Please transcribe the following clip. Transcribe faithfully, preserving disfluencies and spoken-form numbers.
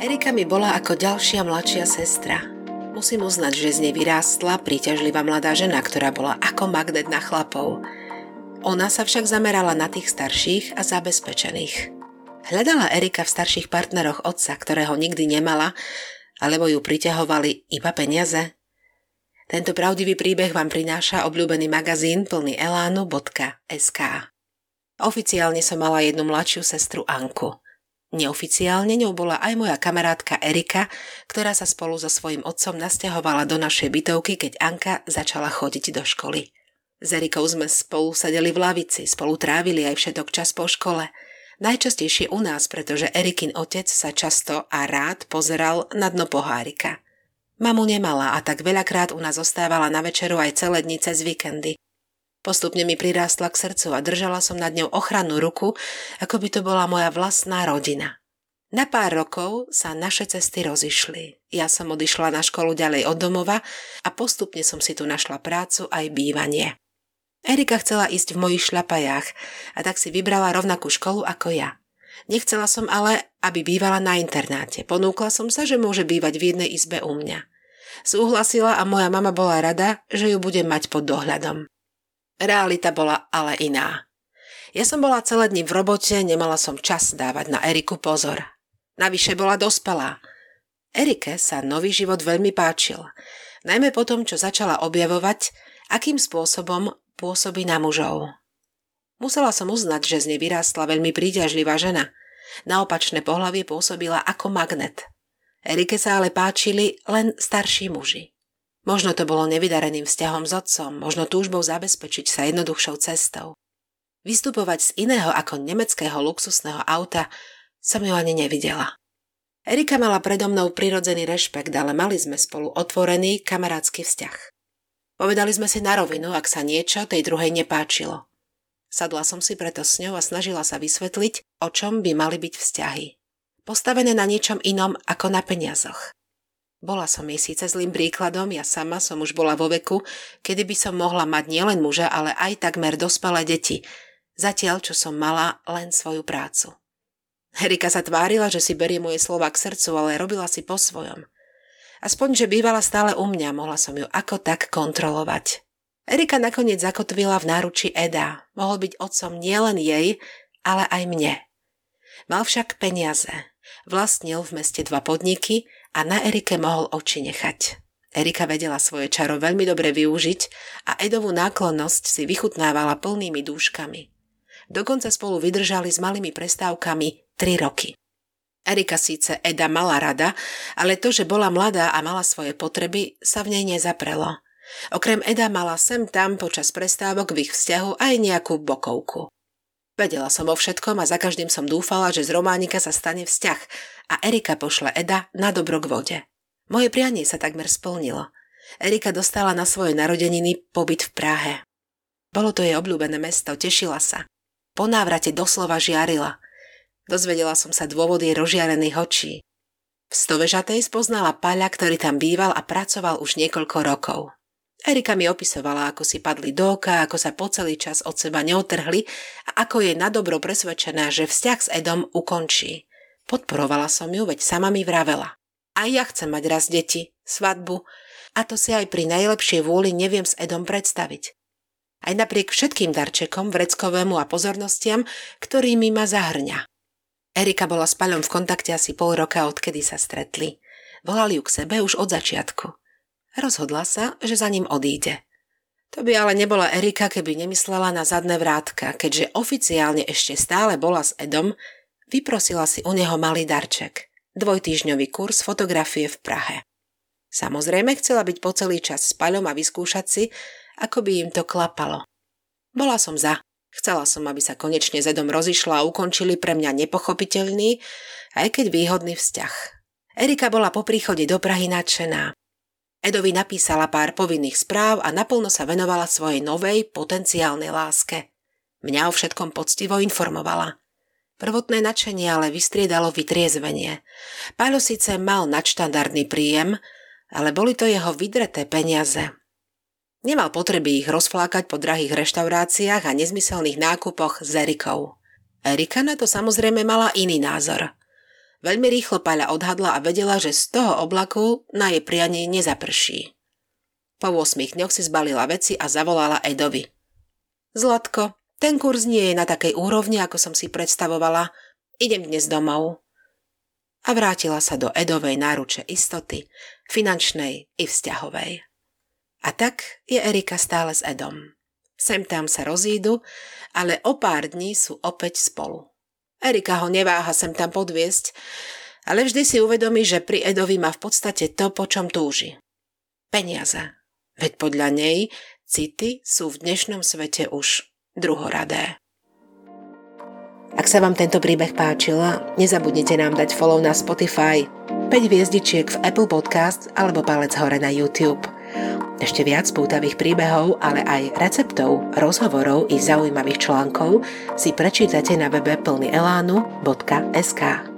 Erika mi bola ako ďalšia mladšia sestra. Musím uznať, že z nej vyrástla príťažlivá mladá žena, ktorá bola ako magnet na chlapov. Ona sa však zamerala na tých starších a zabezpečených. Hľadala Erika v starších partneroch otca, ktorého nikdy nemala, alebo ju priťahovali iba peniaze. Tento pravdivý príbeh vám prináša obľúbený magazín plní elánu bodka es ká. Oficiálne som mala jednu mladšiu sestru Anku. Neoficiálne ňou bola aj moja kamarátka Erika, ktorá sa spolu so svojím otcom nasťahovala do našej bytovky, keď Anka začala chodiť do školy. S Erikou sme spolu sedeli v lavici, spolu trávili aj všetok čas po škole. Najčastejšie u nás, pretože Erikin otec sa často a rád pozeral na dno pohárika. Mamu nemala a tak veľakrát u nás ostávala na večeru aj celé dni cez víkendy. Postupne mi prirástla k srdcu a držala som nad ňou ochrannú ruku, ako by to bola moja vlastná rodina. Na pár rokov sa naše cesty rozišli. Ja som odišla na školu ďalej od domova a postupne som si tu našla prácu aj bývanie. Erika chcela ísť v mojich šľapajách a tak si vybrala rovnakú školu ako ja. Nechcela som ale, aby bývala na internáte. Ponúkla som sa, že môže bývať v jednej izbe u mňa. Súhlasila a moja mama bola rada, že ju budem mať pod dohľadom. Realita bola ale iná. Ja som bola celé dni v robote, nemala som čas dávať na Eriku pozor. Navyše bola dospelá. Erike sa nový život veľmi páčil. Najmä po tom, čo začala objavovať, akým spôsobom pôsobí na mužov. Musela som uznať, že z nej vyrástla veľmi príťažlivá žena. Na opačné pohlavie pôsobila ako magnet. Erike sa ale páčili len starší muži. Možno to bolo nevydareným vzťahom s otcom, možno túžbou zabezpečiť sa jednoduchšou cestou. Vystupovať z iného ako nemeckého luxusného auta som ju ani nevidela. Erika mala predo mnou prirodzený rešpekt, ale mali sme spolu otvorený kamarátsky vzťah. Povedali sme si na rovinu, ak sa niečo tej druhej nepáčilo. Sadla som si preto s ňou a snažila sa vysvetliť, o čom by mali byť vzťahy. Postavené na niečom inom ako na peniazoch. Bola som jej síce zlým príkladom, ja sama som už bola vo veku, kedy by som mohla mať nielen muža, ale aj takmer dospelé deti, zatiaľ čo som mala len svoju prácu. Erika sa tvárila, že si berie moje slova k srdcu, ale robila si po svojom. Aspoň, že bývala stále u mňa, mohla som ju ako tak kontrolovať. Erika nakoniec zakotvila v náručí Eda. Mohol byť otcom nielen jej, ale aj mne. Mal však peniaze. Vlastnil v meste dva podniky a na Erike mohol oči nechať. Erika vedela svoje čaro veľmi dobre využiť a Edovú náklonnosť si vychutnávala plnými dúškami. Dokonca spolu vydržali s malými prestávkami tri roky. Erika síce Eda mala rada, ale to, že bola mladá a mala svoje potreby, sa v nej nezaprelo. Okrem Eda mala sem tam počas prestávok v ich vzťahu aj nejakú bokovku. Vedela som o všetkom a za každým som dúfala, že z románika sa stane vzťah a Erika pošle Eda na dobro k vode. Moje prianie sa takmer splnilo. Erika dostala na svoje narodeniny pobyt v Prahe. Bolo to jej obľúbené mesto, tešila sa. Po návrate doslova žiarila. Dozvedela som sa dôvod jej rozžiarených očí. V Stovežatej spoznala Páľa, ktorý tam býval a pracoval už niekoľko rokov. Erika mi opisovala, ako si padli do oka, ako sa po celý čas od seba neotrhli a ako je nadobro presvedčená, že vzťah s Edom ukončí. Podporovala som ju, veď sama mi vravela. Aj ja chcem mať raz deti, svadbu a to si aj pri najlepšej vôli neviem s Edom predstaviť. Aj napriek všetkým darčekom, vreckovému a pozornostiam, ktorými ma zahrňa. Erika bola s Páľom v kontakte asi pol roka, odkedy sa stretli. Volali ju k sebe už od začiatku. Rozhodla sa, že za ním odíde. To by ale nebola Erika, keby nemyslela na zadné vrátka, keďže oficiálne ešte stále bola s Edom, vyprosila si u neho malý darček. Dvojtýždňový kurz fotografie v Prahe. Samozrejme chcela byť po celý čas s Páľom a vyskúšať si, ako by im to klapalo. Bola som za. Chcela som, aby sa konečne s Edom rozišla a ukončili pre mňa nepochopiteľný, aj keď výhodný vzťah. Erika bola po príchode do Prahy nadšená. Edovi napísala pár povinných správ a naplno sa venovala svojej novej, potenciálnej láske. Mňa o všetkom poctivo informovala. Prvotné nadšenie ale vystriedalo vytriezvenie. Páľo síce mal nadštandardný príjem, ale boli to jeho vydreté peniaze. Nemal potreby ich rozflákať po drahých reštauráciách a nezmyselných nákupoch s Erikou. Erika na to samozrejme mala iný názor. Veľmi rýchlo Páľa odhadla a vedela, že z toho oblaku na jej prianie nezaprší. Po ôsmich dňoch si zbalila veci a zavolala Edovi. Zlatko, ten kurz nie je na takej úrovni, ako som si predstavovala. Idem dnes domov. A vrátila sa do Edovej náruče istoty, finančnej i vzťahovej. A tak je Erika stále s Edom. Sem tam sa rozídu, ale o pár dní sú opäť spolu. Erika ho neváha sem tam podviesť, ale vždy si uvedomí, že pri Edovi má v podstate to, po čom túži. Peniaze. Veď podľa nej city sú v dnešnom svete už druhoradé. Ak sa vám tento príbeh páčila, nezabudnite nám dať follow na Spotify, päť hviezdičiek v Apple Podcast alebo palec hore na YouTube. Ešte viac pútavých príbehov, ale aj receptov, rozhovorov i zaujímavých článkov si prečítate na webe plní elánu bodka es ká.